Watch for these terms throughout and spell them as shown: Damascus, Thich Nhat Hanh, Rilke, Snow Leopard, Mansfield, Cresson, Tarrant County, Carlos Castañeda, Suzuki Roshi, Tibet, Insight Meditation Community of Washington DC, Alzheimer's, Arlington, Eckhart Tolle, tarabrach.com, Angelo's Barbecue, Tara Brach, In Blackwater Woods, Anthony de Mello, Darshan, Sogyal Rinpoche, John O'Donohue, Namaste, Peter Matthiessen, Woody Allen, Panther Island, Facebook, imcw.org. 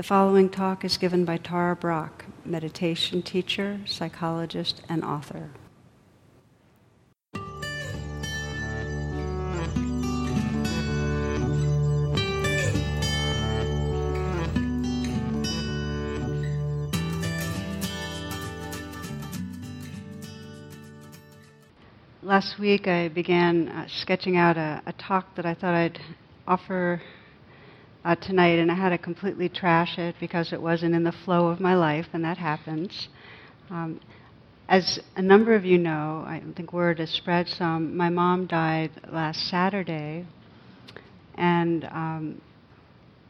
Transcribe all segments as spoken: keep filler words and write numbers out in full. The following talk is given by Tara Brach, meditation teacher, psychologist, and author. Last week I began uh, sketching out a, a talk that I thought I'd offer uh, tonight, and I had to completely trash it because it wasn't in the flow of my life, and that happens. Um, as a number of you know, I think word has spread some, my mom died last Saturday, and um,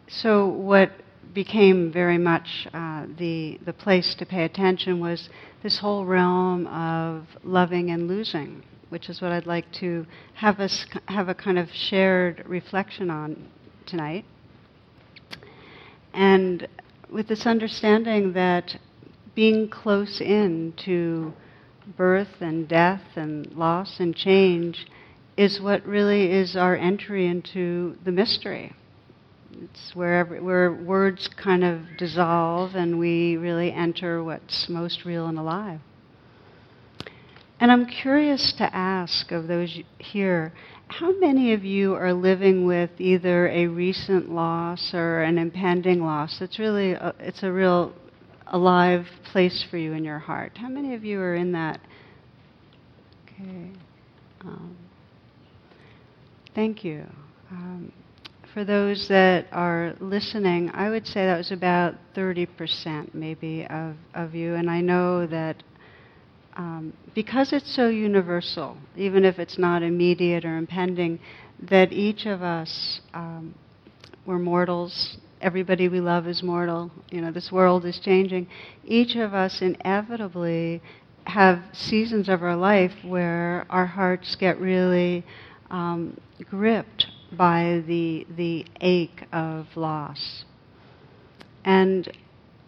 so what became very much uh, the the place to pay attention was this whole realm of loving and losing, which is what I'd like to have us have a kind of shared reflection on tonight. And with this understanding that being close in to birth and death and loss and change is what really is our entry into the mystery. It's where, every, where words kind of dissolve and we really enter what's most real and alive. And I'm curious to ask of those here, how many of you are living with either a recent loss or an impending loss? It's really, a, it's a real alive place for you in your heart. How many of you are in that? Okay. Um, thank you. Um, for those that are listening, I would say that was about thirty percent maybe of, of you, and I know that Um, because it's so universal, even if it's not immediate or impending, that each of us, um, we're mortals, everybody we love is mortal, you know, this world is changing. Each of us inevitably have seasons of our life where our hearts get really um, gripped by the, the ache of loss. And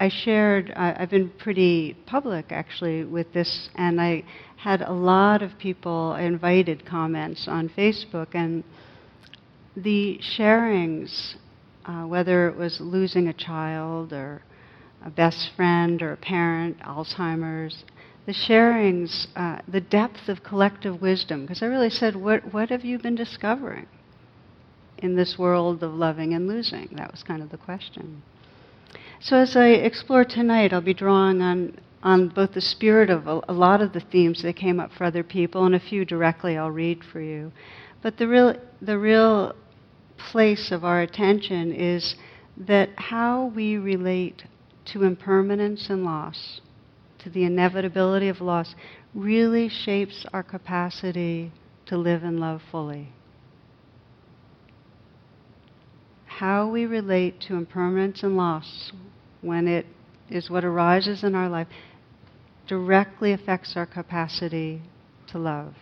I shared, uh, I've been pretty public actually with this, and I had a lot of people, I invited comments on Facebook, and the sharings, uh, whether it was losing a child or a best friend or a parent, Alzheimer's, the sharings, uh, the depth of collective wisdom, because I really said, what, what have you been discovering in this world of loving and losing? That was kind of the question. So as I explore tonight, I'll be drawing on, on both the spirit of a, a lot of the themes that came up for other people, and a few directly I'll read for you. But the real, the real place of our attention is that how we relate to impermanence and loss, to the inevitability of loss, really shapes our capacity to live and love fully. How we relate to impermanence and loss, when it is what arises in our life, directly affects our capacity to love.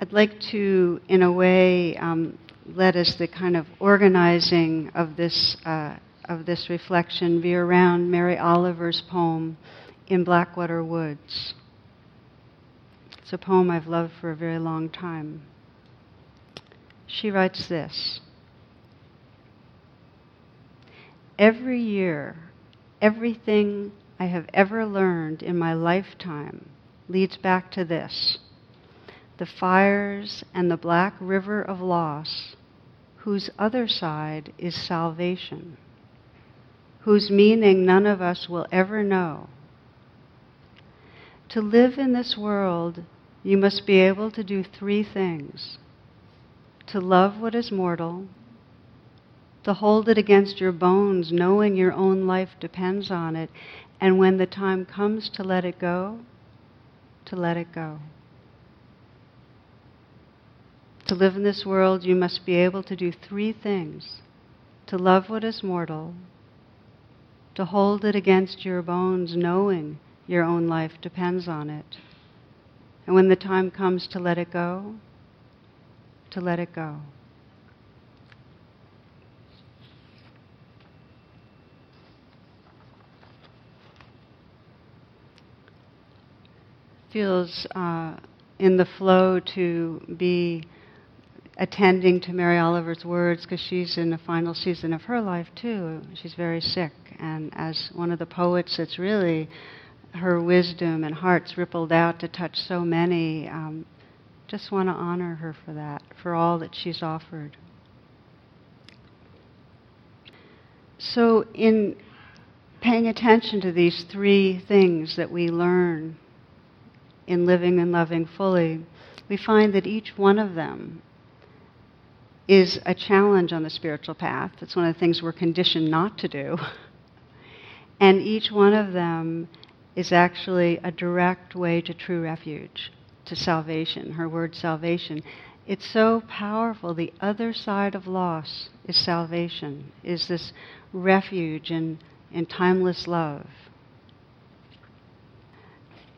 I'd like to, in a way, um, let us the kind of organizing of this uh, of this reflection be around Mary Oliver's poem, In Blackwater Woods. It's a poem I've loved for a very long time. She writes this. Every year, everything I have ever learned in my lifetime leads back to this, the fires and the black river of loss, whose other side is salvation, whose meaning none of us will ever know. To live in this world, you must be able to do three things: to love what is mortal, to hold it against your bones, knowing your own life depends on it, and when the time comes to let it go, to let it go. To live in this world, you must be able to do three things: to love what is mortal, to hold it against your bones, knowing your own life depends on it, and when the time comes to let it go, to let it go. Feels uh, in the flow to be attending to Mary Oliver's words, because she's in the final season of her life too. She's very sick, and as one of the poets, it's really her wisdom and heart's rippled out to touch so many. Um, just want to honor her for that, for all that she's offered. So in paying attention to these three things that we learn in living and loving fully, we find that each one of them is a challenge on the spiritual path. It's one of the things we're conditioned not to do. And each one of them is actually a direct way to true refuge, to salvation, her word salvation. It's so powerful. The other side of loss is salvation, is this refuge in, in timeless love.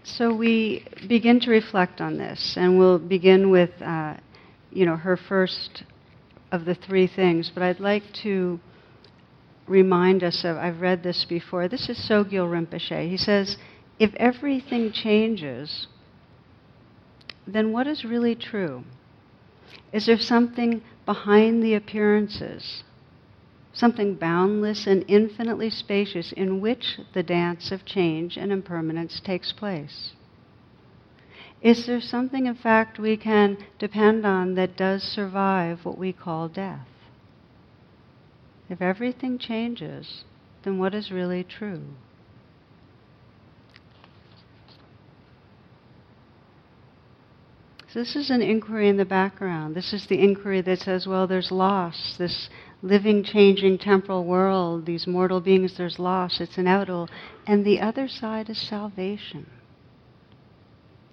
So we begin to reflect on this, and we'll begin with uh, you know, her first of the three things, but I'd like to remind us of, I've read this before, this is Sogyal Rinpoche. He says, if everything changes, then what is really true? Is there something behind the appearances, something boundless and infinitely spacious in which the dance of change and impermanence takes place? Is there something, in fact, we can depend on that does survive what we call death? If everything changes, then what is really true? So this is an inquiry in the background. This is the inquiry that says, well, there's loss. This living, changing, temporal world, these mortal beings, there's loss. It's inevitable. And the other side is salvation.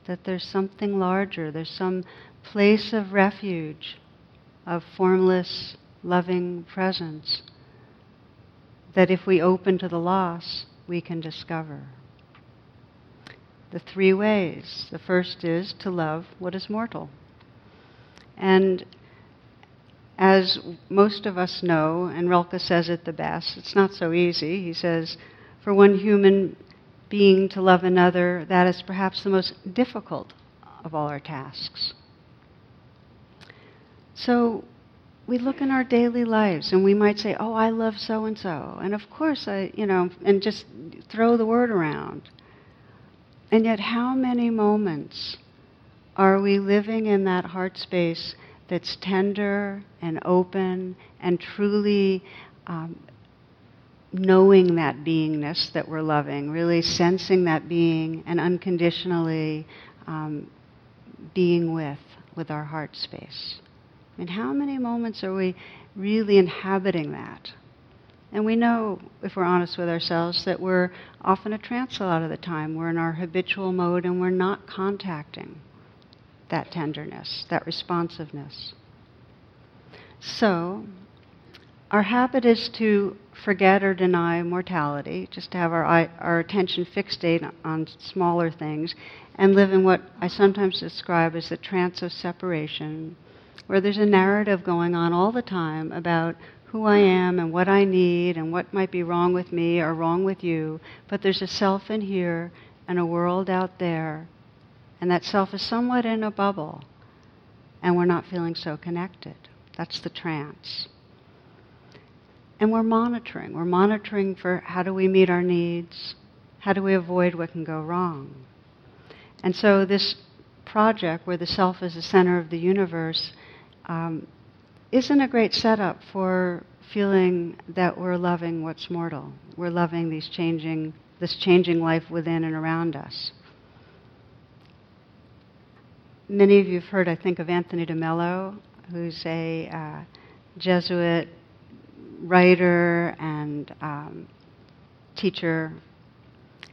That there's something larger, there's some place of refuge, of formless, loving presence, that if we open to the loss, we can discover. The three ways. The first is to love what is mortal. And as most of us know, and Rilke says it the best, it's not so easy. He says, for one human being to love another, that is perhaps the most difficult of all our tasks. So we look in our daily lives and we might say, oh, I love so-and-so. And of course, I, you know, and just throw the word around. And yet how many moments are we living in that heart space that's tender and open and truly um, knowing that beingness that we're loving, really sensing that being and unconditionally um, being with, with our heart space. I mean, how many moments are we really inhabiting that? And we know, if we're honest with ourselves, that we're often in a trance a lot of the time. We're in our habitual mode and we're not contacting that tenderness, that responsiveness. So our habit is to forget or deny mortality, just to have our our attention fixated on smaller things, and live in what I sometimes describe as the trance of separation, where there's a narrative going on all the time about who I am and what I need and what might be wrong with me or wrong with you, but there's a self in here and a world out there, and that self is somewhat in a bubble, and we're not feeling so connected. That's the trance. And we're monitoring. We're monitoring for how do we meet our needs? How do we avoid what can go wrong? And so this project where the self is the center of the universe um, isn't a great setup for feeling that we're loving what's mortal. We're loving these changing, this changing life within and around us. Many of you have heard, I think, of Anthony de Mello, who's a uh, Jesuit writer and um, teacher,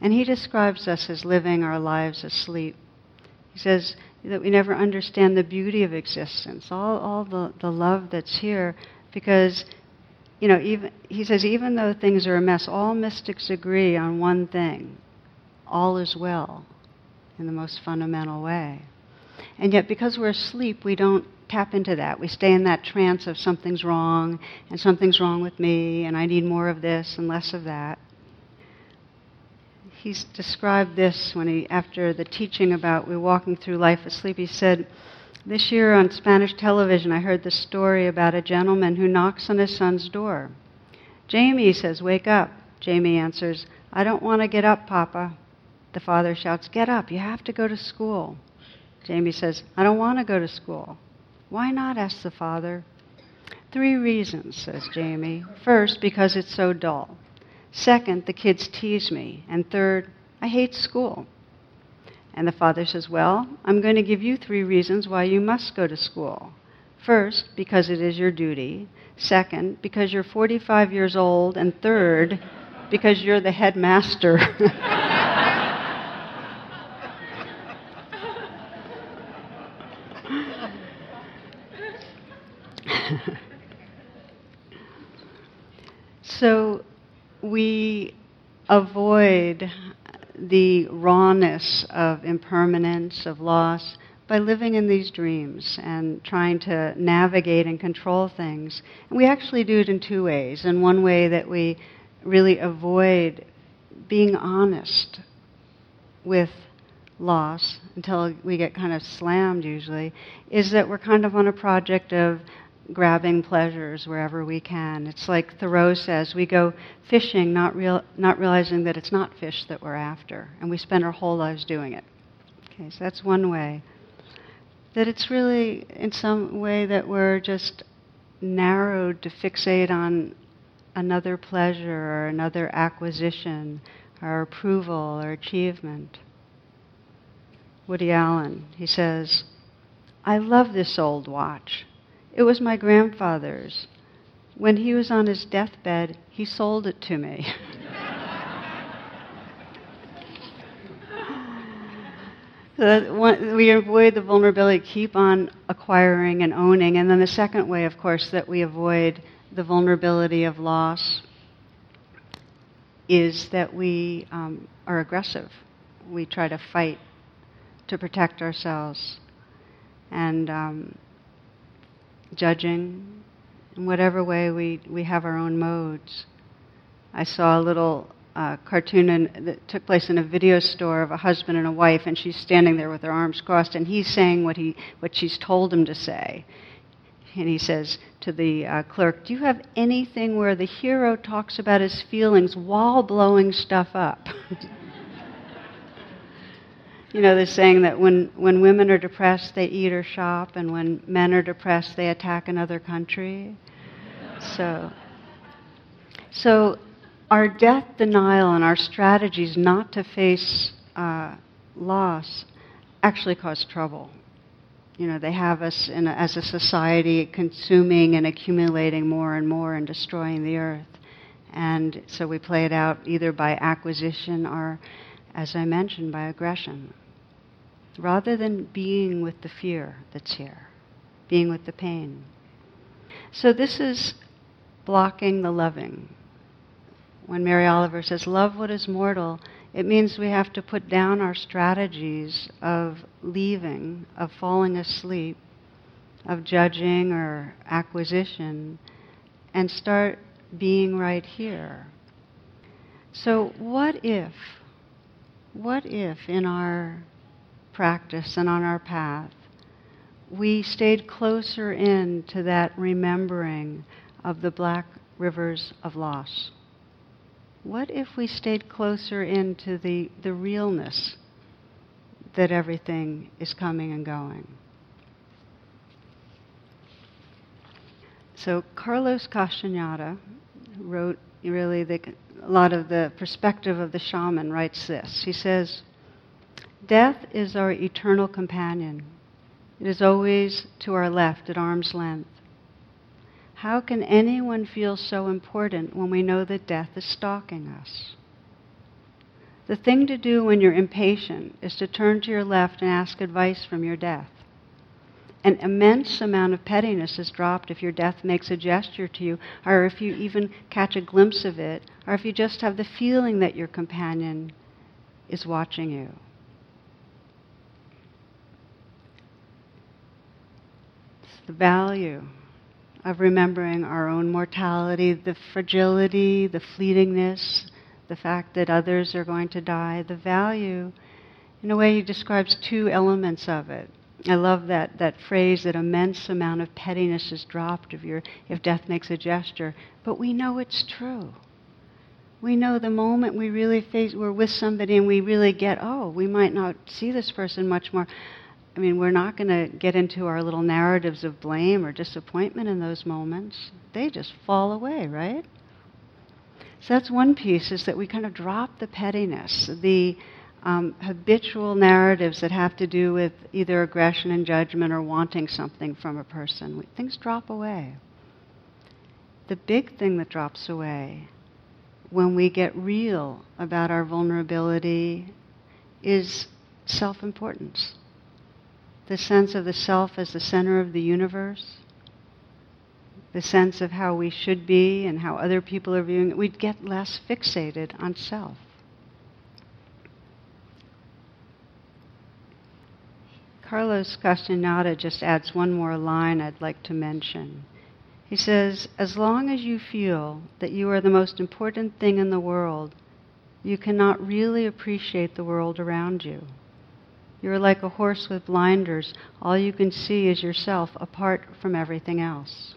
and he describes us as living our lives asleep. He says that we never understand the beauty of existence, all all the, the love that's here, because, you know, even he says even though things are a mess, all mystics agree on one thing: all is well, in the most fundamental way. And yet, because we're asleep, we don't tap into that. We stay in that trance of something's wrong, and something's wrong with me, and I need more of this and less of that. He's described this when he, after the teaching about we're walking through life asleep, he said, This year on Spanish television, I heard this story about a gentleman who knocks on his son's door. Jamie, says, wake up. Jamie answers, I don't want to get up, Papa. The father shouts, get up, you have to go to school. Jamie says, I don't want to go to school. Why not, asks the father. Three reasons, says Jamie. First, because it's so dull. Second, the kids tease me. And third, I hate school. And the father says, well, I'm going to give you three reasons why you must go to school. First, because it is your duty. Second, because you're forty-five years old. And third, because you're the headmaster. So we avoid the rawness of impermanence, of loss, by living in these dreams and trying to navigate and control things. And we actually do it in two ways. In one way, that we really avoid being honest with loss until we get kind of slammed usually, is that we're kind of on a project of grabbing pleasures wherever we can. It's like Thoreau says, we go fishing not real, not realizing that it's not fish that we're after, and we spend our whole lives doing it. Okay, so that's one way. That it's really in some way that we're just narrowed to fixate on another pleasure or another acquisition or approval or achievement. Woody Allen, he says, I love this old watch. It was my grandfather's. When he was on his deathbed, he sold it to me. So one, we avoid the vulnerability, keep on acquiring and owning. And then the second way, of course, that we avoid the vulnerability of loss is that we um, are aggressive. We try to fight to protect ourselves. And Um, judging, in whatever way we, we have our own modes. I saw a little uh, cartoon in, that took place in a video store of a husband and a wife, and she's standing there with her arms crossed, and he's saying what he what she's told him to say. And he says to the uh, clerk, do you have anything where the hero talks about his feelings while blowing stuff up? You know, they're saying that when, when women are depressed, they eat or shop, and when men are depressed, they attack another country. So, so our death denial and our strategies not to face uh, loss actually cause trouble. You know, they have us in a, as a society consuming and accumulating more and more and destroying the earth. And so we play it out either by acquisition or, as I mentioned, by aggression, rather than being with the fear that's here, being with the pain. So this is blocking the loving. When Mary Oliver says, love what is mortal, it means we have to put down our strategies of leaving, of falling asleep, of judging or acquisition, and start being right here. So what if, what if in our practice and on our path, we stayed closer in to that remembering of the black rivers of loss? What if we stayed closer into the, the realness that everything is coming and going? So Carlos Castañeda wrote really the, a lot of the perspective of the shaman, writes this. He says, death is our eternal companion. It is always to our left at arm's length. How can anyone feel so important when we know that death is stalking us? The thing to do when you're impatient is to turn to your left and ask advice from your death. An immense amount of pettiness is dropped if your death makes a gesture to you, or if you even catch a glimpse of it, or if you just have the feeling that your companion is watching you. It's the value of remembering our own mortality, the fragility, the fleetingness, the fact that others are going to die. The value, in a way, he describes two elements of it. I love that, that phrase, that immense amount of pettiness is dropped if, you're, if death makes a gesture. But we know it's true. We know the moment we really face, we're with somebody and we really get, oh, we might not see this person much more. I mean, we're not going to get into our little narratives of blame or disappointment in those moments. They just fall away, right? So that's one piece, is that we kind of drop the pettiness, the um, habitual narratives that have to do with either aggression and judgment or wanting something from a person. We, things drop away. The big thing that drops away when we get real about our vulnerability is self-importance. The sense of the self as the center of the universe, the sense of how we should be and how other people are viewing it, we'd get less fixated on self. Carlos Castañeda just adds one more line I'd like to mention. He says, as long as you feel that you are the most important thing in the world, you cannot really appreciate the world around you. You're like a horse with blinders. All you can see is yourself apart from everything else.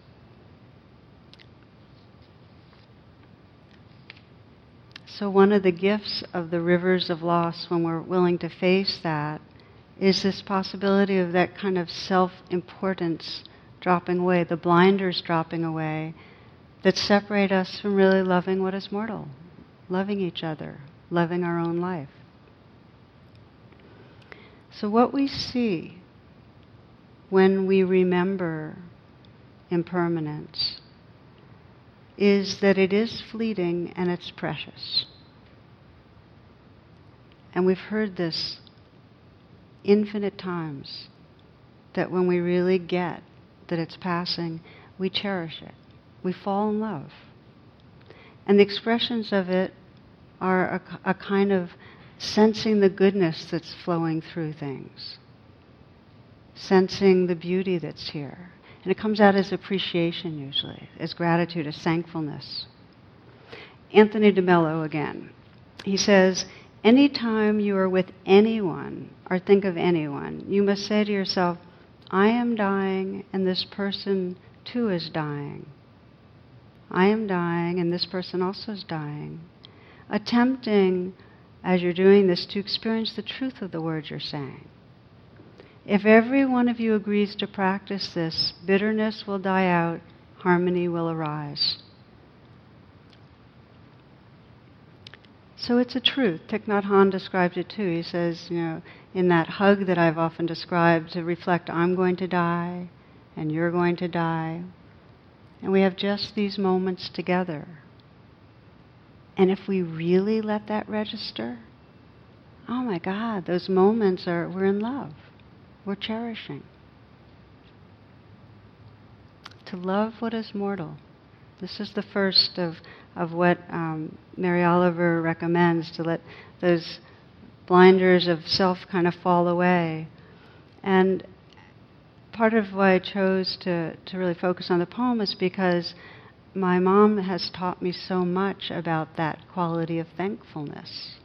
So one of the gifts of the rivers of loss, when we're willing to face that, is this possibility of that kind of self-importance dropping away, the blinders dropping away, that separate us from really loving what is mortal, loving each other, loving our own life. So what we see when we remember impermanence is that it is fleeting and it's precious. And we've heard this infinite times, that when we really get that it's passing, we cherish it. We fall in love. And the expressions of it are a, a kind of sensing the goodness that's flowing through things, sensing the beauty that's here. And it comes out as appreciation usually, as gratitude, as thankfulness. Anthony de Mello again. He says, anytime you are with anyone or think of anyone, you must say to yourself, I am dying and this person too is dying. I am dying and this person also is dying. Attempting, as you're doing this, to experience the truth of the words you're saying. If every one of you agrees to practice this, bitterness will die out, harmony will arise. So it's a truth. Thich Nhat Hanh described it too. He says, you know, in that hug that I've often described, to reflect, I'm going to die, and you're going to die. And we have just these moments together. And if we really let that register, oh my God, those moments are, we're in love. We're cherishing. To love what is mortal. This is the first of, of what um, Mary Oliver recommends, to let those blinders of self kind of fall away. And part of why I chose to, to really focus on the poem is because my mom has taught me so much about that quality of thankfulness.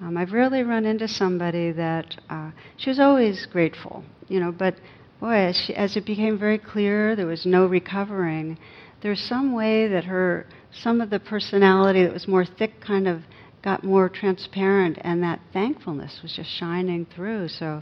Um, I've rarely run into somebody that, uh, she was always grateful, you know, but boy, as, she, as it became very clear, there was no recovering. There's some way that her, some of the personality that was more thick kind of got more transparent, and that thankfulness was just shining through. So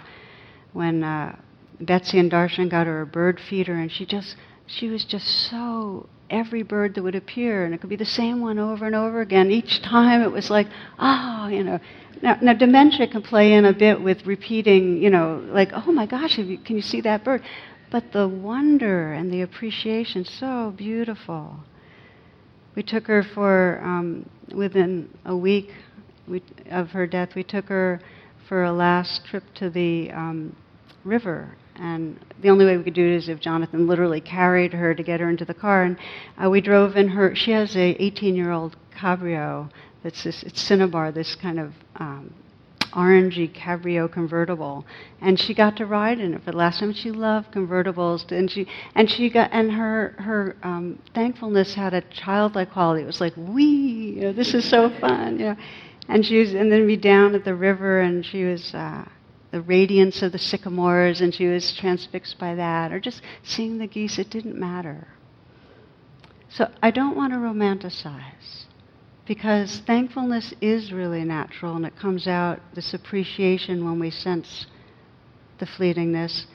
when uh, Betsy and Darshan got her a bird feeder, and she just, she was just so... every bird that would appear, and it could be the same one over and over again. Each time it was like, oh, you know. Now, now dementia can play in a bit with repeating, you know, like, oh my gosh, can you see that bird? But the wonder and the appreciation, so beautiful. We took her for, um, within a week we, of her death, we took her for a last trip to the um, river. And the only way we could do it is if Jonathan literally carried her to get her into the car. And uh, we drove in her. She has a eighteen-year-old cabrio. That's this, it's Cinnabar, this kind of um, orangey cabrio convertible. And she got to ride in it for the last time. She loved convertibles. And she and she got and her her um, thankfulness had a childlike quality. It was like, wee, you know, this is so fun, you know. And she was, and then we down at the river, and she was. Uh, the radiance of the sycamores, and she was transfixed by that, or just seeing the geese. It didn't matter. So I don't want to romanticize, because thankfulness is really natural, and it comes out, this appreciation, when we sense the fleetingness.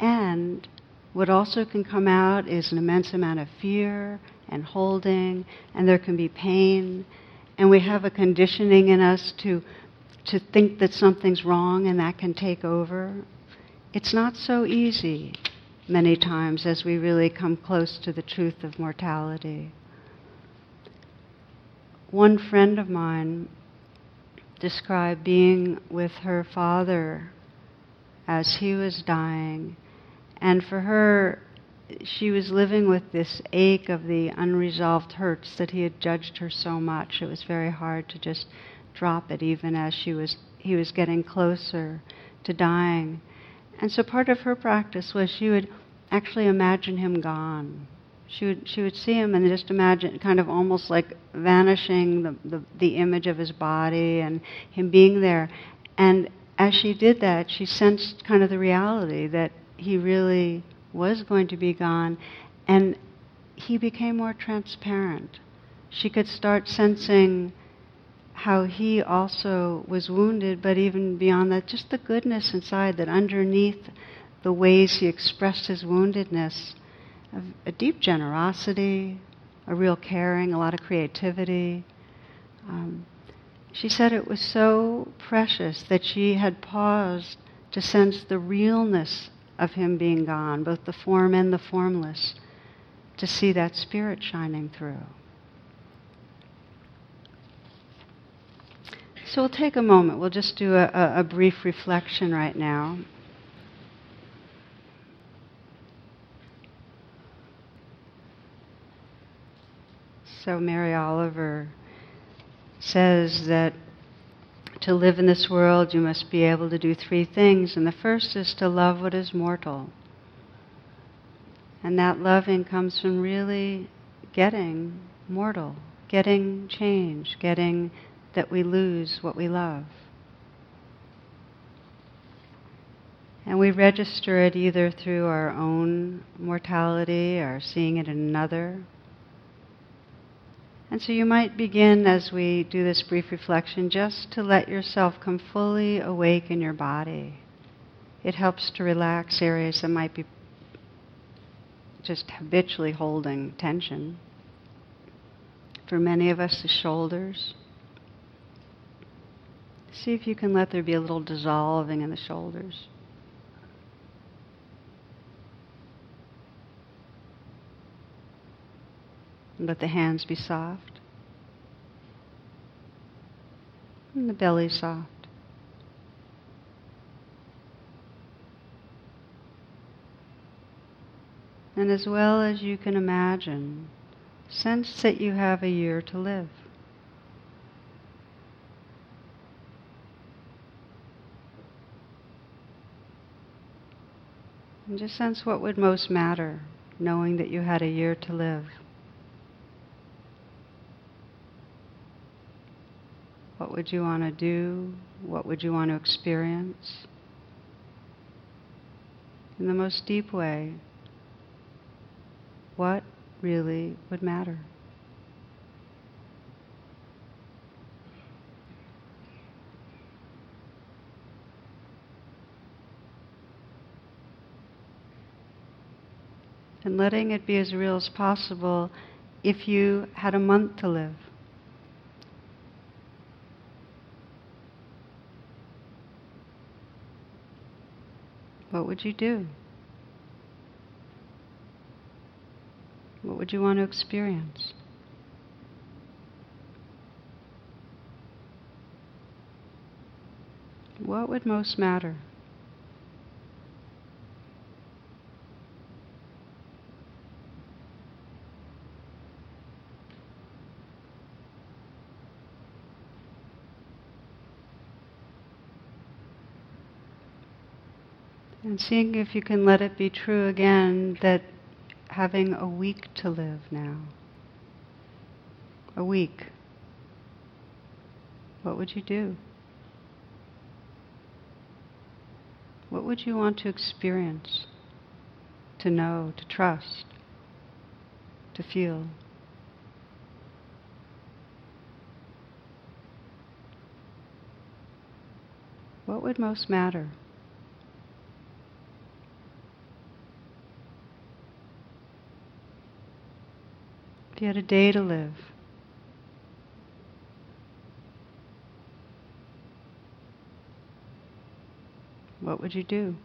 And what also can come out is an immense amount of fear and holding, and there can be pain, and we have a conditioning in us to to think that something's wrong, and that can take over. It's not so easy many times as we really come close to the truth of mortality. One friend of mine described being with her father as he was dying, and for her, she was living with this ache of the unresolved hurts that he had judged her so much. It was very hard to just drop it, even as she was he was getting closer to dying. And so part of her practice was she would actually imagine him gone. She would she would see him and just imagine, kind of almost like vanishing, the, the, the image of his body and him being there. And as she did that, she sensed kind of the reality that he really was going to be gone, and he became more transparent. She could start sensing how he also was wounded, but even beyond that, just the goodness inside, that underneath the ways he expressed his woundedness, a, a deep generosity, a real caring, a lot of creativity. Um, she said it was so precious that she had paused to sense the realness of him being gone, both the form and the formless, to see that spirit shining through. So we'll take a moment. We'll just do a, a brief reflection right now. So Mary Oliver says that to live in this world, you must be able to do three things, and the first is to love what is mortal. And that loving comes from really getting mortal, getting change, getting that we lose what we love. And we register it either through our own mortality or seeing it in another. And so you might begin, as we do this brief reflection, just to let yourself come fully awake in your body. It helps to relax areas that might be just habitually holding tension. For many of us, the shoulders. See if you can let there be a little dissolving in the shoulders. Let the hands be soft, and the belly soft. And as well as you can imagine, sense that you have a year to live. And just sense what would most matter, knowing that you had a year to live. What would you want to do? What would you want to experience? In the most deep way, what really would matter? And letting it be as real as possible. If you had a month to live, what would you do? What would you want to experience? What would most matter? And seeing if you can let it be true again that having a week to live now, a week, what would you do? What would you want to experience, to know, to trust, to feel? What would most matter? If you had a day to live, what would you do?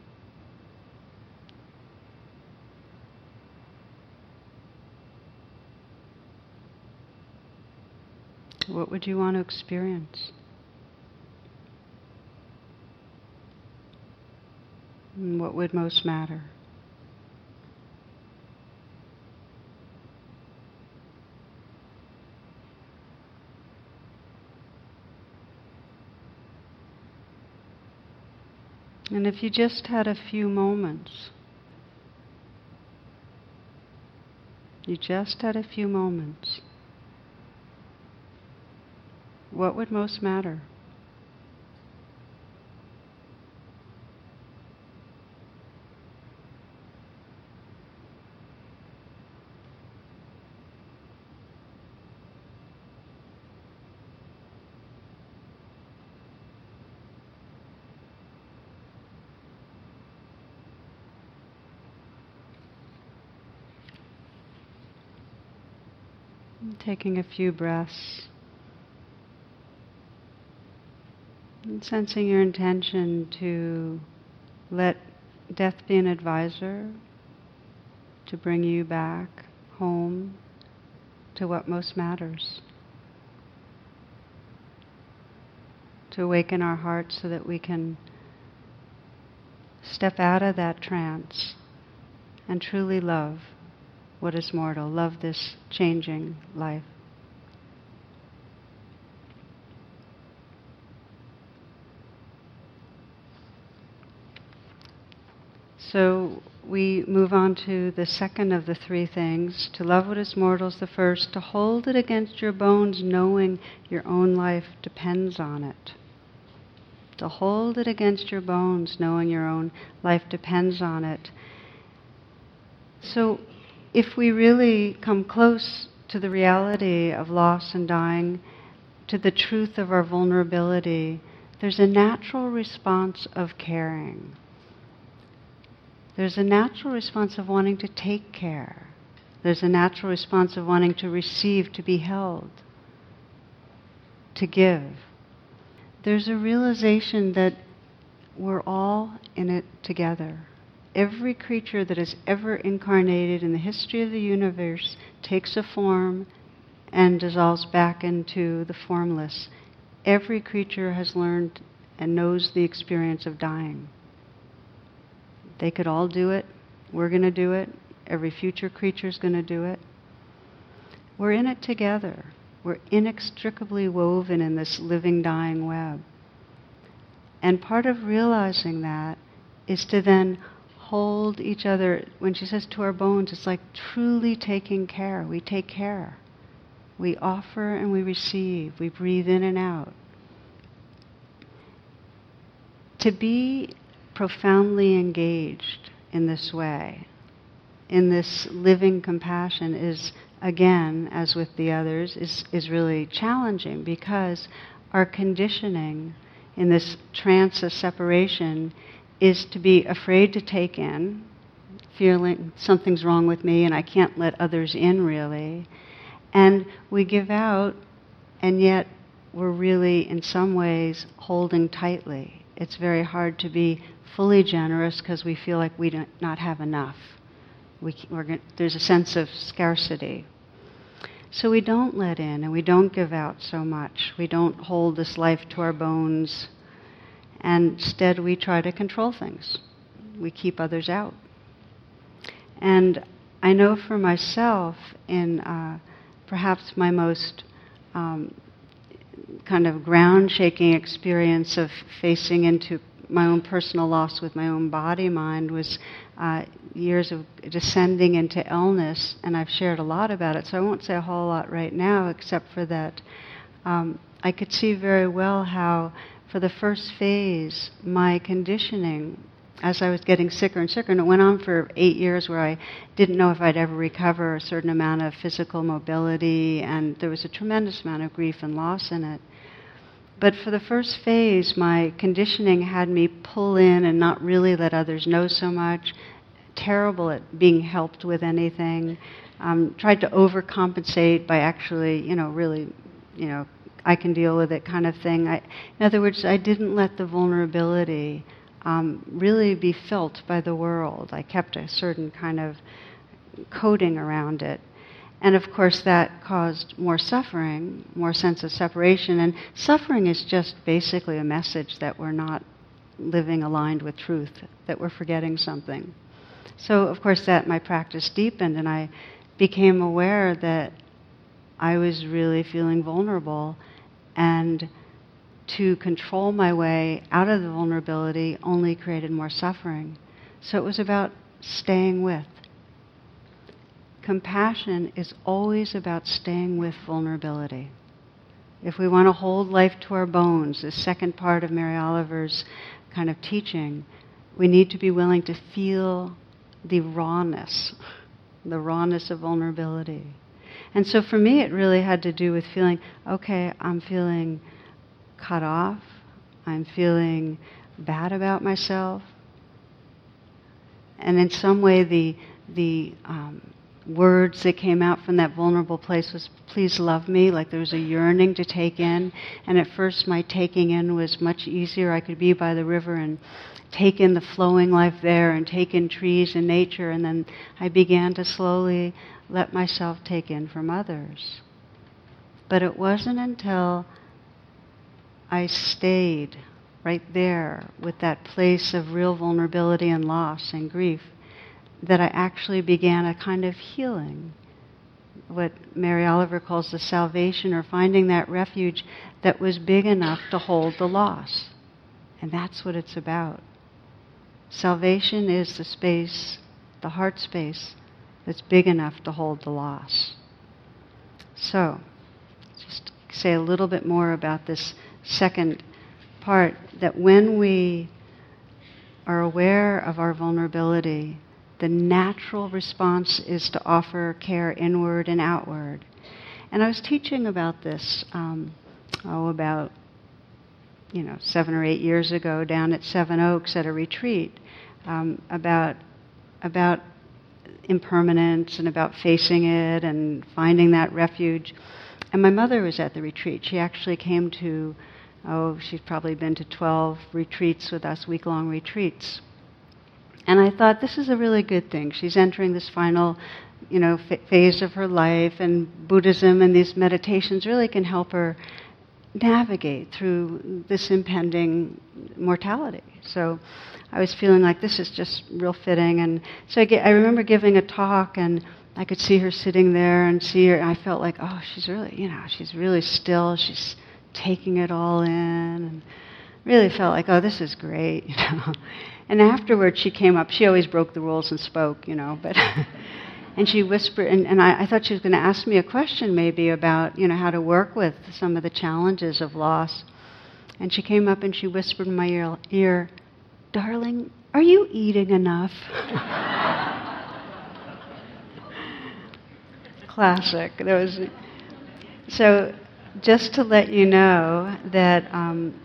What would you want to experience? And what would most matter? And if you just had a few moments, you just had a few moments, what would most matter? Taking a few breaths and sensing your intention to let death be an advisor, to bring you back home to what most matters, to awaken our hearts so that we can step out of that trance and truly love what is mortal, love this changing life. So we move on to the second of the three things. To love what is mortal is the first. To hold it against your bones, knowing your own life depends on it. To hold it against your bones, knowing your own life depends on it. So if we really come close to the reality of loss and dying, to the truth of our vulnerability, there's a natural response of caring. There's a natural response of wanting to take care. There's a natural response of wanting to receive, to be held, to give. There's a realization that we're all in it together. Every creature that is ever incarnated in the history of the universe takes a form and dissolves back into the formless. Every creature has learned and knows the experience of dying. They could all do it. We're going to do it. Every future creature is going to do it. We're in it together. We're inextricably woven in this living, dying web. And part of realizing that is to then hold each other. When she says to our bones, it's like truly taking care. We take care. We offer and we receive. We breathe in and out. To be profoundly engaged in this way, in this living compassion is, again, as with the others, is, is really challenging, because our conditioning in this trance of separation is to be afraid to take in, feeling something's wrong with me and I can't let others in, really. And we give out, and yet we're really, in some ways, holding tightly. It's very hard to be fully generous because we feel like we do not have enough. We, we're gonna, there's a sense of scarcity. So we don't let in and we don't give out so much. We don't hold this life to our bones. And instead, we try to control things. We keep others out. And I know for myself, in uh, perhaps my most um, kind of ground-shaking experience of facing into my own personal loss with my own body-mind was uh, years of descending into illness, and I've shared a lot about it, so I won't say a whole lot right now, except for that um, I could see very well how, for the first phase, my conditioning as I was getting sicker and sicker, and it went on for eight years where I didn't know if I'd ever recover a certain amount of physical mobility, and there was a tremendous amount of grief and loss in it. But for the first phase, my conditioning had me pull in and not really let others know so much, terrible at being helped with anything, um, tried to overcompensate by actually, you know, really, you know, I can deal with it kind of thing. I, in other words, I didn't let the vulnerability um, really be felt by the world. I kept a certain kind of coding around it. And of course that caused more suffering, more sense of separation, and suffering is just basically a message that we're not living aligned with truth, that we're forgetting something. So of course that my practice deepened, and I became aware that I was really feeling vulnerable, and to control my way out of the vulnerability only created more suffering. So it was about staying with. Compassion is always about staying with vulnerability. If we want to hold life to our bones, the second part of Mary Oliver's kind of teaching, we need to be willing to feel the rawness, the rawness of vulnerability. And so for me, it really had to do with feeling, okay, I'm feeling cut off, I'm feeling bad about myself, and in some way the the um, words that came out from that vulnerable place was, please love me, like there was a yearning to take in. And at first my taking in was much easier. I could be by the river and take in the flowing life there and take in trees and nature, and then I began to slowly let myself take in from others. But it wasn't until I stayed right there with that place of real vulnerability and loss and grief that I actually began a kind of healing, what Mary Oliver calls the salvation, or finding that refuge that was big enough to hold the loss. And that's what it's about. Salvation is the space, the heart space, that's big enough to hold the loss. So, just say a little bit more about this second part, that when we are aware of our vulnerability, the natural response is to offer care inward and outward. And I was teaching about this, um, oh, about, you know, seven or eight years ago down at Seven Oaks at a retreat, um, about about impermanence and about facing it and finding that refuge. And my mother was at the retreat. She actually came to, oh, she's probably been to twelve retreats with us, week-long retreats. And I thought, this is a really good thing. She's entering this final, you know, f- phase of her life, and Buddhism and these meditations really can help her navigate through this impending mortality. So I was feeling like this is just real fitting. And so I, get, I remember giving a talk, and I could see her sitting there and see her. And I felt like, oh, she's really, you know, she's really still. She's taking it all in. And really felt like, oh, this is great, you know. And afterwards she came up, she always broke the rules and spoke, you know, but and she whispered, and, and I, I thought she was going to ask me a question maybe about, you know, how to work with some of the challenges of loss. And she came up and she whispered in my ear, ear darling, are you eating enough? Classic. There was, so just to let you know that, um,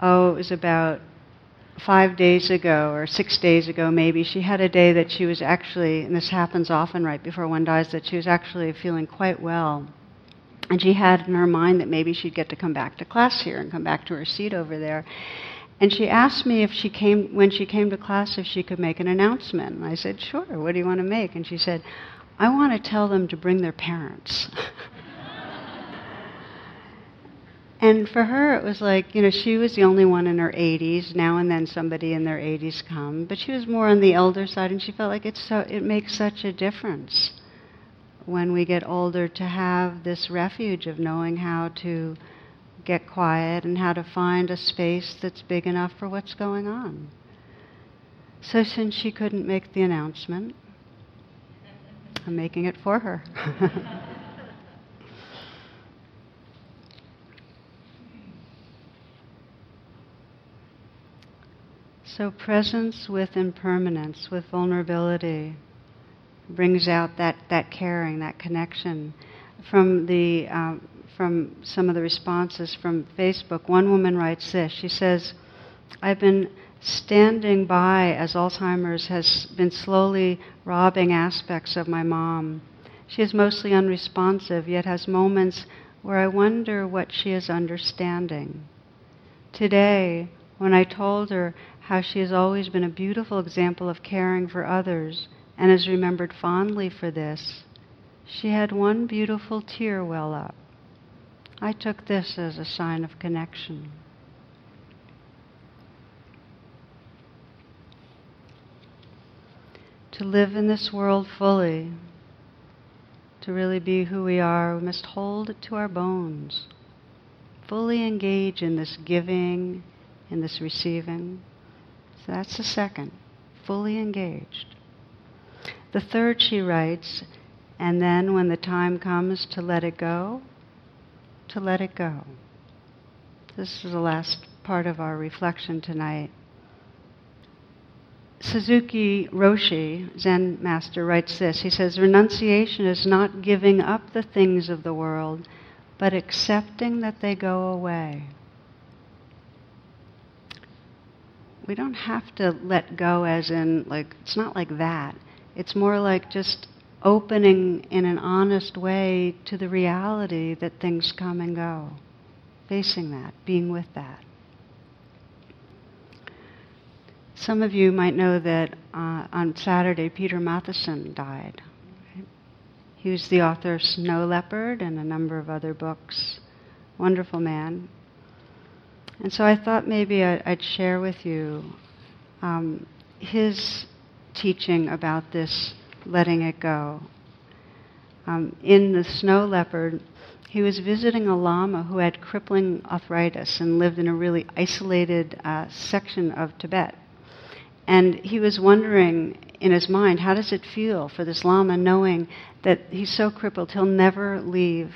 oh, it was about five days ago or six days ago maybe, she had a day that she was actually, and this happens often right before one dies, that she was actually feeling quite well. And she had in her mind that maybe she'd get to come back to class here and come back to her seat over there. And she asked me if she came, when she came to class, if she could make an announcement. And I said, sure, what do you want to make? And she said, I want to tell them to bring their parents. And for her, it was like, you know, she was the only one in her eighties. Now and then somebody in their eighties come. But she was more on the elder side, and she felt like it's so, it makes such a difference when we get older to have this refuge of knowing how to get quiet and how to find a space that's big enough for what's going on. So since she couldn't make the announcement, I'm making it for her. So presence with impermanence, with vulnerability, brings out that, that caring, that connection. From the um, from some of the responses from Facebook, one woman writes this. She says, "I've been standing by as Alzheimer's has been slowly robbing aspects of my mom. She is mostly unresponsive, yet has moments where I wonder what she is understanding. Today, when I told her how she has always been a beautiful example of caring for others and is remembered fondly for this, she had one beautiful tear well up. I took this as a sign of connection." To live in this world fully, to really be who we are, we must hold it to our bones, fully engage in this giving, in this receiving. So that's the second, fully engaged. The third, she writes, "And then when the time comes to let it go, to let it go." This is the last part of our reflection tonight. Suzuki Roshi, Zen master, writes this. He says, "Renunciation is not giving up the things of the world, but accepting that they go away." We don't have to let go as in, like, it's not like that. It's more like just opening in an honest way to the reality that things come and go, facing that, being with that. Some of you might know that uh, on Saturday, Peter Matthiessen died. He was the author of Snow Leopard and a number of other books. Wonderful man. And so I thought maybe I'd share with you um, his teaching about this letting it go. Um, in the Snow Leopard, he was visiting a lama who had crippling arthritis and lived in a really isolated uh, section of Tibet. And he was wondering in his mind, how does it feel for this lama knowing that he's so crippled he'll never leave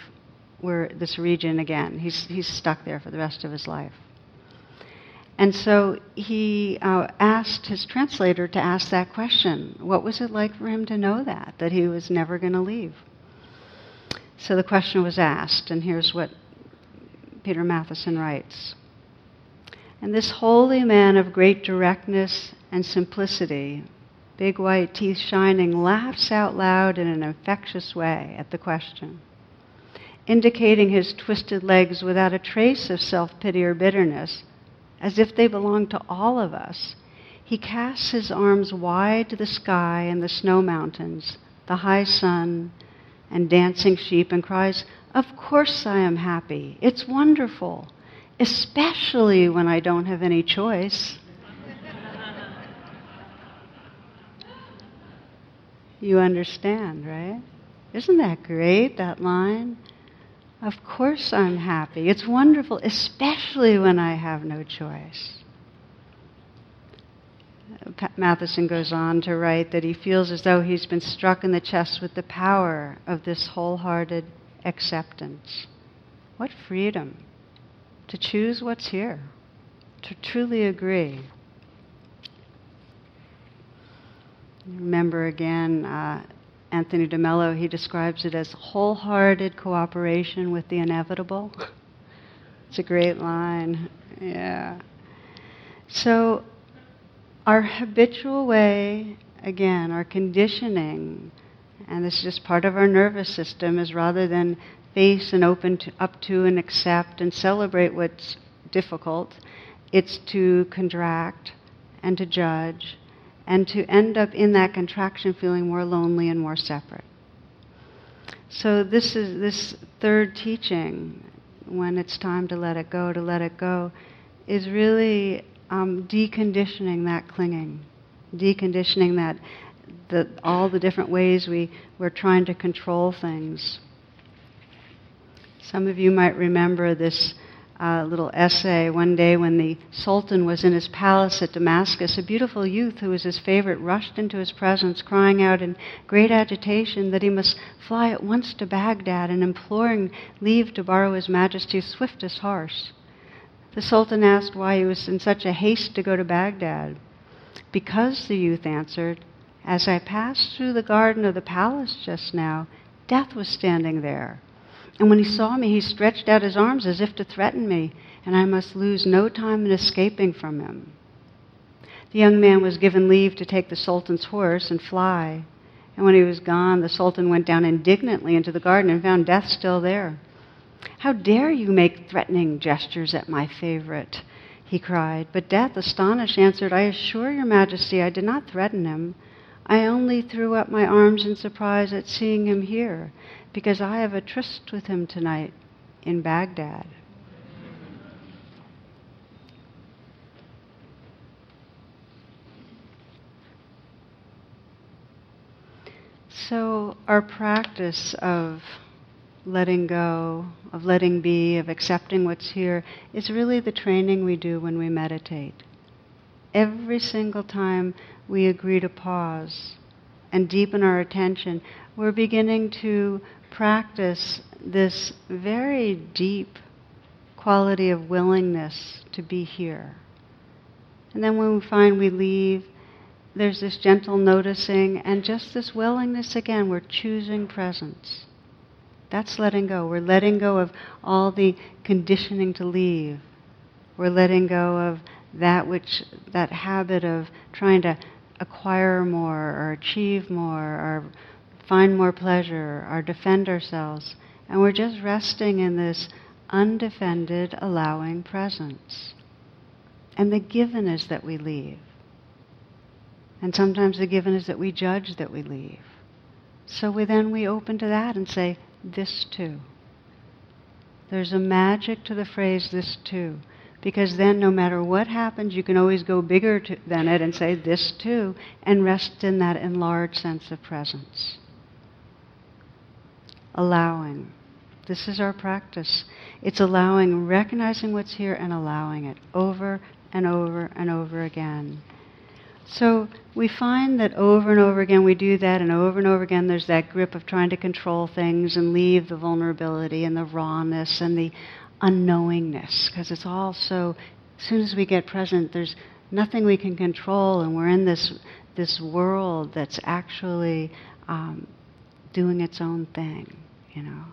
where this region again. He's he's stuck there for the rest of his life. And so he uh, asked his translator to ask that question. What was it like for him to know that, that he was never going to leave? So the question was asked, and here's what Peter Matthiessen writes. "And this holy man of great directness and simplicity, big white teeth shining, laughs out loud in an infectious way at the question, indicating his twisted legs without a trace of self-pity or bitterness, as if they belonged to all of us. He casts his arms wide to the sky and the snow mountains, the high sun, and dancing sheep, and cries, 'Of course I am happy. It's wonderful. Especially when I don't have any choice.' You understand, right? Isn't that great, that line? Of course I'm happy. It's wonderful, especially when I have no choice." Matthiessen goes on to write that he feels as though he's been struck in the chest with the power of this wholehearted acceptance. What freedom! To choose what's here, to truly agree. Remember again, uh, Anthony de Mello, he describes it as wholehearted cooperation with the inevitable. It's a great line, yeah. So our habitual way, again, our conditioning, and this is just part of our nervous system, is rather than face and open to, up to and accept and celebrate what's difficult, it's to contract and to judge and to end up in that contraction feeling more lonely and more separate. So this is this third teaching, when it's time to let it go, to let it go, is really um, deconditioning that clinging, deconditioning that the, all the different ways we, we're trying to control things. Some of you might remember this uh, little essay. One day when the Sultan was in his palace at Damascus, a beautiful youth who was his favorite rushed into his presence, crying out in great agitation that he must fly at once to Baghdad and imploring leave to borrow His Majesty's swiftest horse. The Sultan asked why he was in such a haste to go to Baghdad. Because, the youth answered, as I passed through the garden of the palace just now, Death was standing there. And when he saw me, he stretched out his arms as if to threaten me, and I must lose no time in escaping from him. The young man was given leave to take the Sultan's horse and fly. And when he was gone, the Sultan went down indignantly into the garden and found Death still there. How dare you make threatening gestures at my favorite? He cried. But Death, astonished, answered, I assure your majesty I did not threaten him. I only threw up my arms in surprise at seeing him here, because I have a tryst with him tonight in Baghdad. So our practice of letting go, of letting be, of accepting what's here, is really the training we do when we meditate. Every single time we agree to pause and deepen our attention, we're beginning to practice this very deep quality of willingness to be here. And then when we find we leave, there's this gentle noticing and just this willingness again. We're choosing presence. That's letting go. We're letting go of all the conditioning to leave. We're letting go of that which, that habit of trying to acquire more or achieve more or find more pleasure or defend ourselves. And we're just resting in this undefended, allowing presence. And the given is that we leave. And sometimes the given is that we judge that we leave. So we then we open to that and say, this too. There's a magic to the phrase, this too. Because then no matter what happens, you can always go bigger to, than it and say, this too, and rest in that enlarged sense of presence. Allowing. This is our practice. It's allowing, recognizing what's here and allowing it over and over and over again. So we find that over and over again we do that, and over and over again there's that grip of trying to control things and leave the vulnerability and the rawness and the unknowingness, because it's all so, as soon as we get present, there's nothing we can control, and we're in this this world that's actually um, doing its own thing, you know.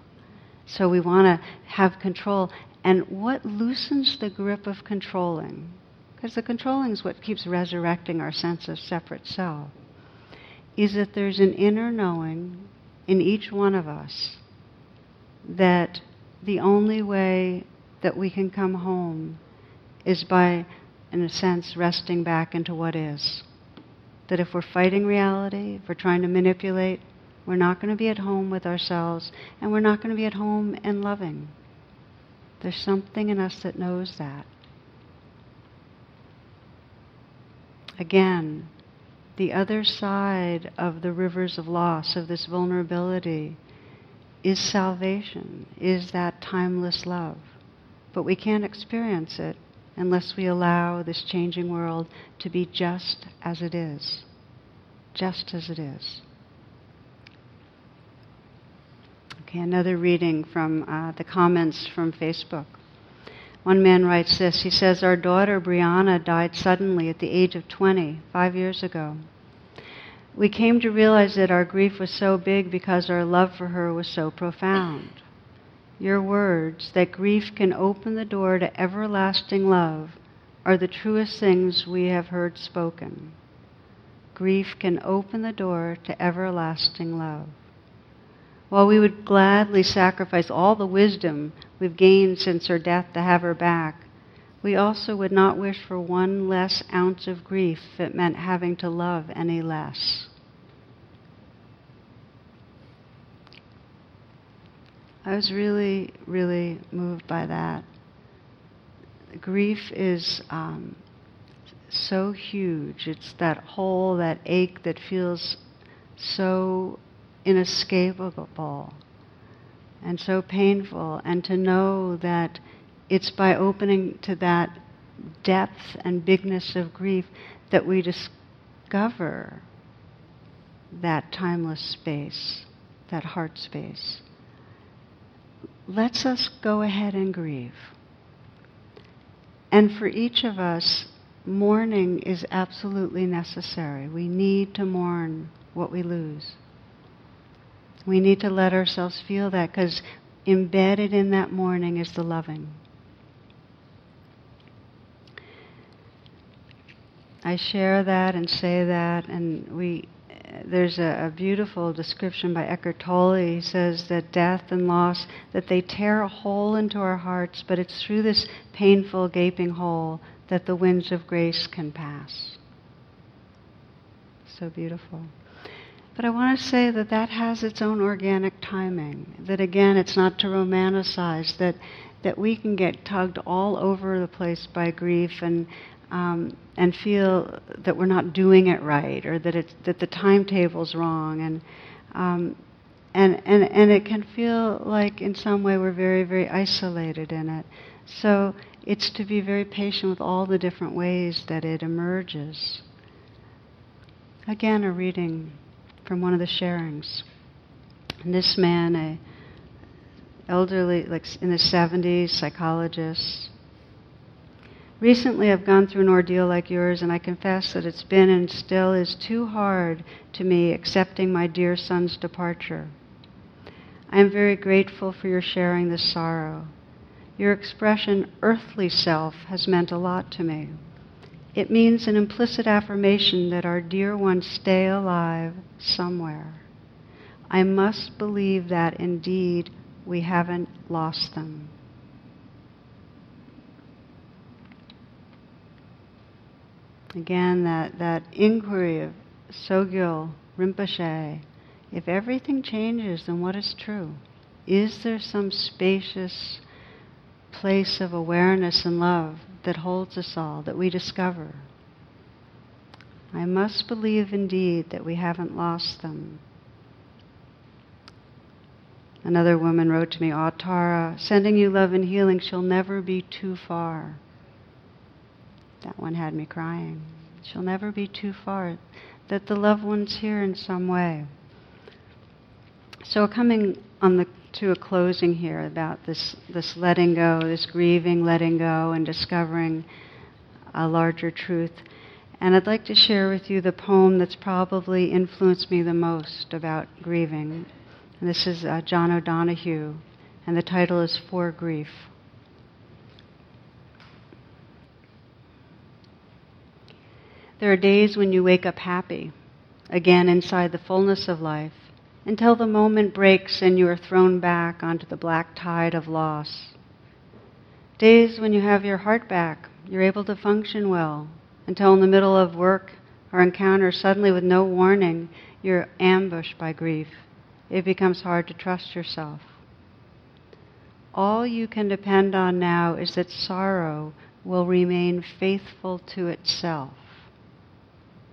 So we want to have control. And what loosens the grip of controlling? Because the controlling is what keeps resurrecting our sense of separate self, is that there's an inner knowing in each one of us that the only way that we can come home is by, in a sense, resting back into what is. That if we're fighting reality, if we're trying to manipulate, we're not going to be at home with ourselves, and we're not going to be at home and loving. There's something in us that knows that. Again, the other side of the rivers of loss, of this vulnerability, is salvation, is that timeless love. But we can't experience it unless we allow this changing world to be just as it is. Just as it is. Okay, another reading from uh, the comments from Facebook. One man writes this, he says, our daughter Brianna died suddenly at the age of twenty, five years ago. We came to realize that our grief was so big because our love for her was so profound. Your words, that grief can open the door to everlasting love, are the truest things we have heard spoken. Grief can open the door to everlasting love. While we would gladly sacrifice all the wisdom we've gained since her death to have her back, we also would not wish for one less ounce of grief if it meant having to love any less. I was really, really moved by that. Grief is um, so huge. It's that hole, that ache that feels so inescapable and so painful, and to know that it's by opening to that depth and bigness of grief that we discover that timeless space, that heart space, lets us go ahead and grieve. And for each of us, mourning is absolutely necessary. We need to mourn what we lose. We need to let ourselves feel that, because embedded in that mourning is the loving. I share that and say that, and we there's a, a beautiful description by Eckhart Tolle. He says that death and loss, that they tear a hole into our hearts, but it's through this painful, gaping hole that the winds of grace can pass. So beautiful. But I want to say that that has its own organic timing, that again, it's not to romanticize, that that we can get tugged all over the place by grief and um, and feel that we're not doing it right, or that it's, that the timetable's wrong, and um, and and and it can feel like in some way we're very, very isolated in it. So it's to be very patient with all the different ways that it emerges. Again, a reading from one of the sharings. And this man, a elderly, like in his seventies, psychologist. Recently I've gone through an ordeal like yours, and I confess that it's been and still is too hard to me accepting my dear son's departure. I am very grateful for your sharing this sorrow. Your expression, earthly self, has meant a lot to me. It means an implicit affirmation that our dear ones stay alive somewhere. I must believe that indeed we haven't lost them. Again, that, that inquiry of Sogyal Rinpoche, if everything changes, then what is true? Is there some spacious place of awareness and love that holds us all, that we discover? I must believe indeed that we haven't lost them. Another woman wrote to me, "Ah, Tara, sending you love and healing, she'll never be too far." That one had me crying. She'll never be too far, that the loved one's here in some way. So coming on the to a closing here about this, this letting go, this grieving, letting go, and discovering a larger truth. And I'd like to share with you the poem that's probably influenced me the most about grieving. And this is uh, John O'Donohue, and the title is For Grief. There are days when you wake up happy, again inside the fullness of life, until the moment breaks and you are thrown back onto the black tide of loss. Days when you have your heart back, you're able to function well, until in the middle of work or encounter, suddenly with no warning, you're ambushed by grief. It becomes hard to trust yourself. All you can depend on now is that sorrow will remain faithful to itself.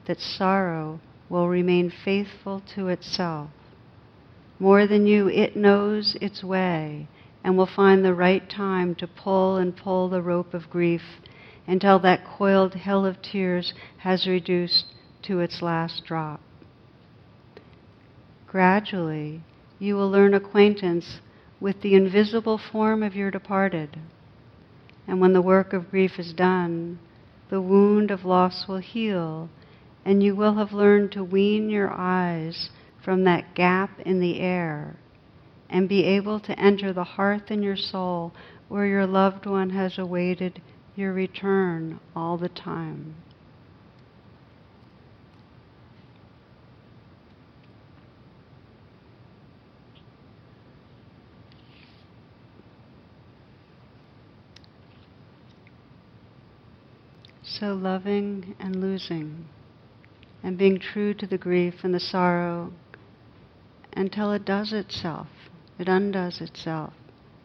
That sorrow will remain faithful to itself. More than you, it knows its way and will find the right time to pull and pull the rope of grief until that coiled hill of tears has reduced to its last drop. Gradually, you will learn acquaintance with the invisible form of your departed. And when the work of grief is done, the wound of loss will heal, and you will have learned to wean your eyes from that gap in the air and be able to enter the hearth in your soul where your loved one has awaited your return all the time. So loving and losing, and being true to the grief and the sorrow until it does itself, it undoes itself,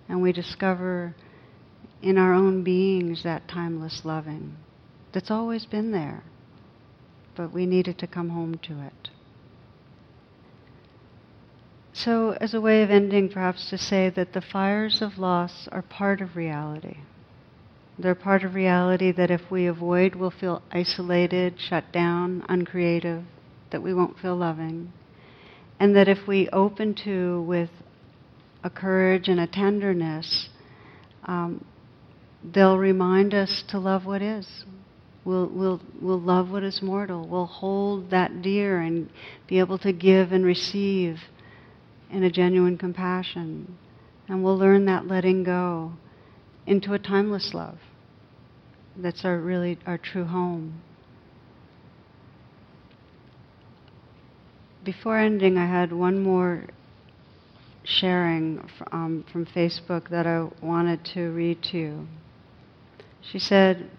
and we discover in our own beings that timeless loving that's always been there, but we needed to come home to it. So as a way of ending, perhaps to say that the fires of loss are part of reality. They're part of reality that if we avoid, we'll feel isolated, shut down, uncreative, that we won't feel loving. And that if we open to with a courage and a tenderness, um, they'll remind us to love what is, We'll, we'll, we'll love what is mortal. We'll hold that dear and be able to give and receive in a genuine compassion. And we'll learn that letting go into a timeless love. That's our really our true home. Before ending, I had one more sharing um, from Facebook that I wanted to read to you. She said,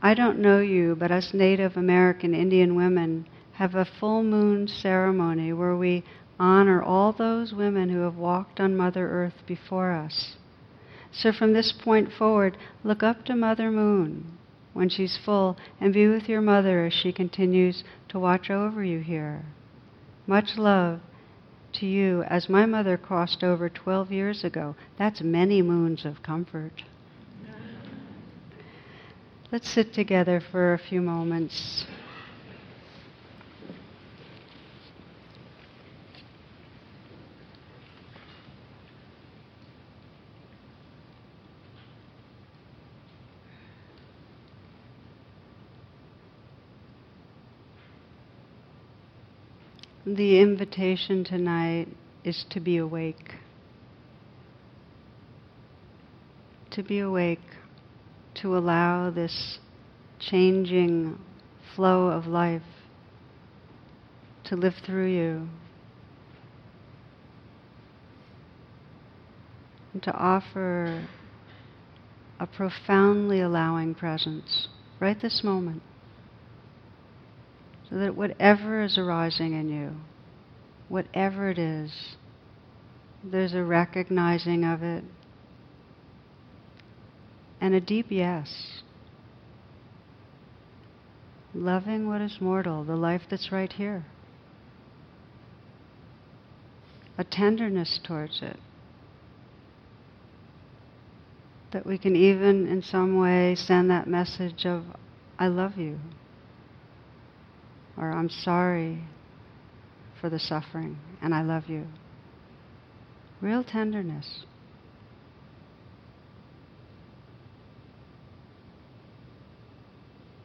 I don't know you, but us Native American Indian women have a full moon ceremony where we honor all those women who have walked on Mother Earth before us. So from this point forward, look up to Mother Moon when she's full and be with your mother as she continues to watch over you here. Much love to you as my mother crossed over twelve years ago. That's many moons of comfort. Let's sit together for a few moments. The invitation tonight is to be awake. To be awake. To allow this changing flow of life to live through you, and to offer a profoundly allowing presence right this moment, so that whatever is arising in you, whatever it is, there's a recognizing of it, and a deep yes. Loving what is mortal, the life that's right here. A tenderness towards it. That we can even in some way send that message of, I love you. Or I'm sorry for the suffering, and I love you. Real tenderness.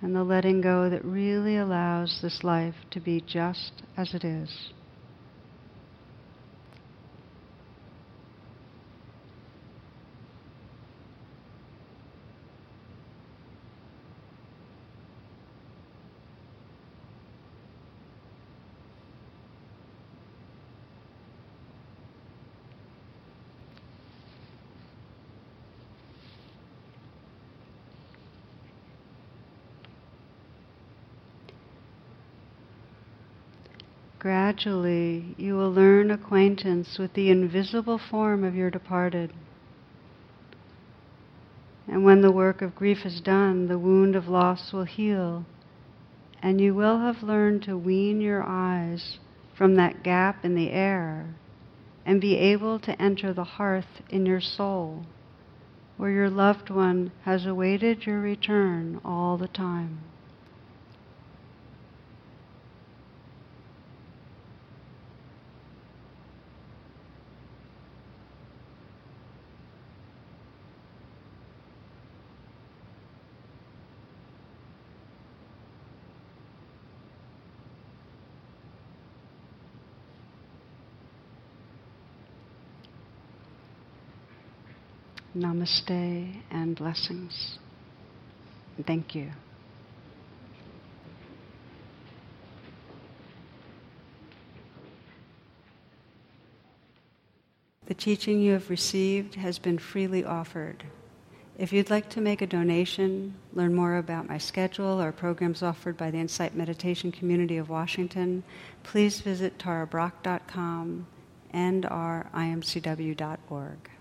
And the letting go that really allows this life to be just as it is. Gradually, you will learn acquaintance with the invisible form of your departed. And when the work of grief is done, the wound of loss will heal, and you will have learned to wean your eyes from that gap in the air and be able to enter the hearth in your soul, where your loved one has awaited your return all the time. Namaste and blessings. Thank you. The teaching you have received has been freely offered. If you'd like to make a donation, learn more about my schedule or programs offered by the Insight Meditation Community of Washington, please visit tara brach dot com and our I M C W dot org.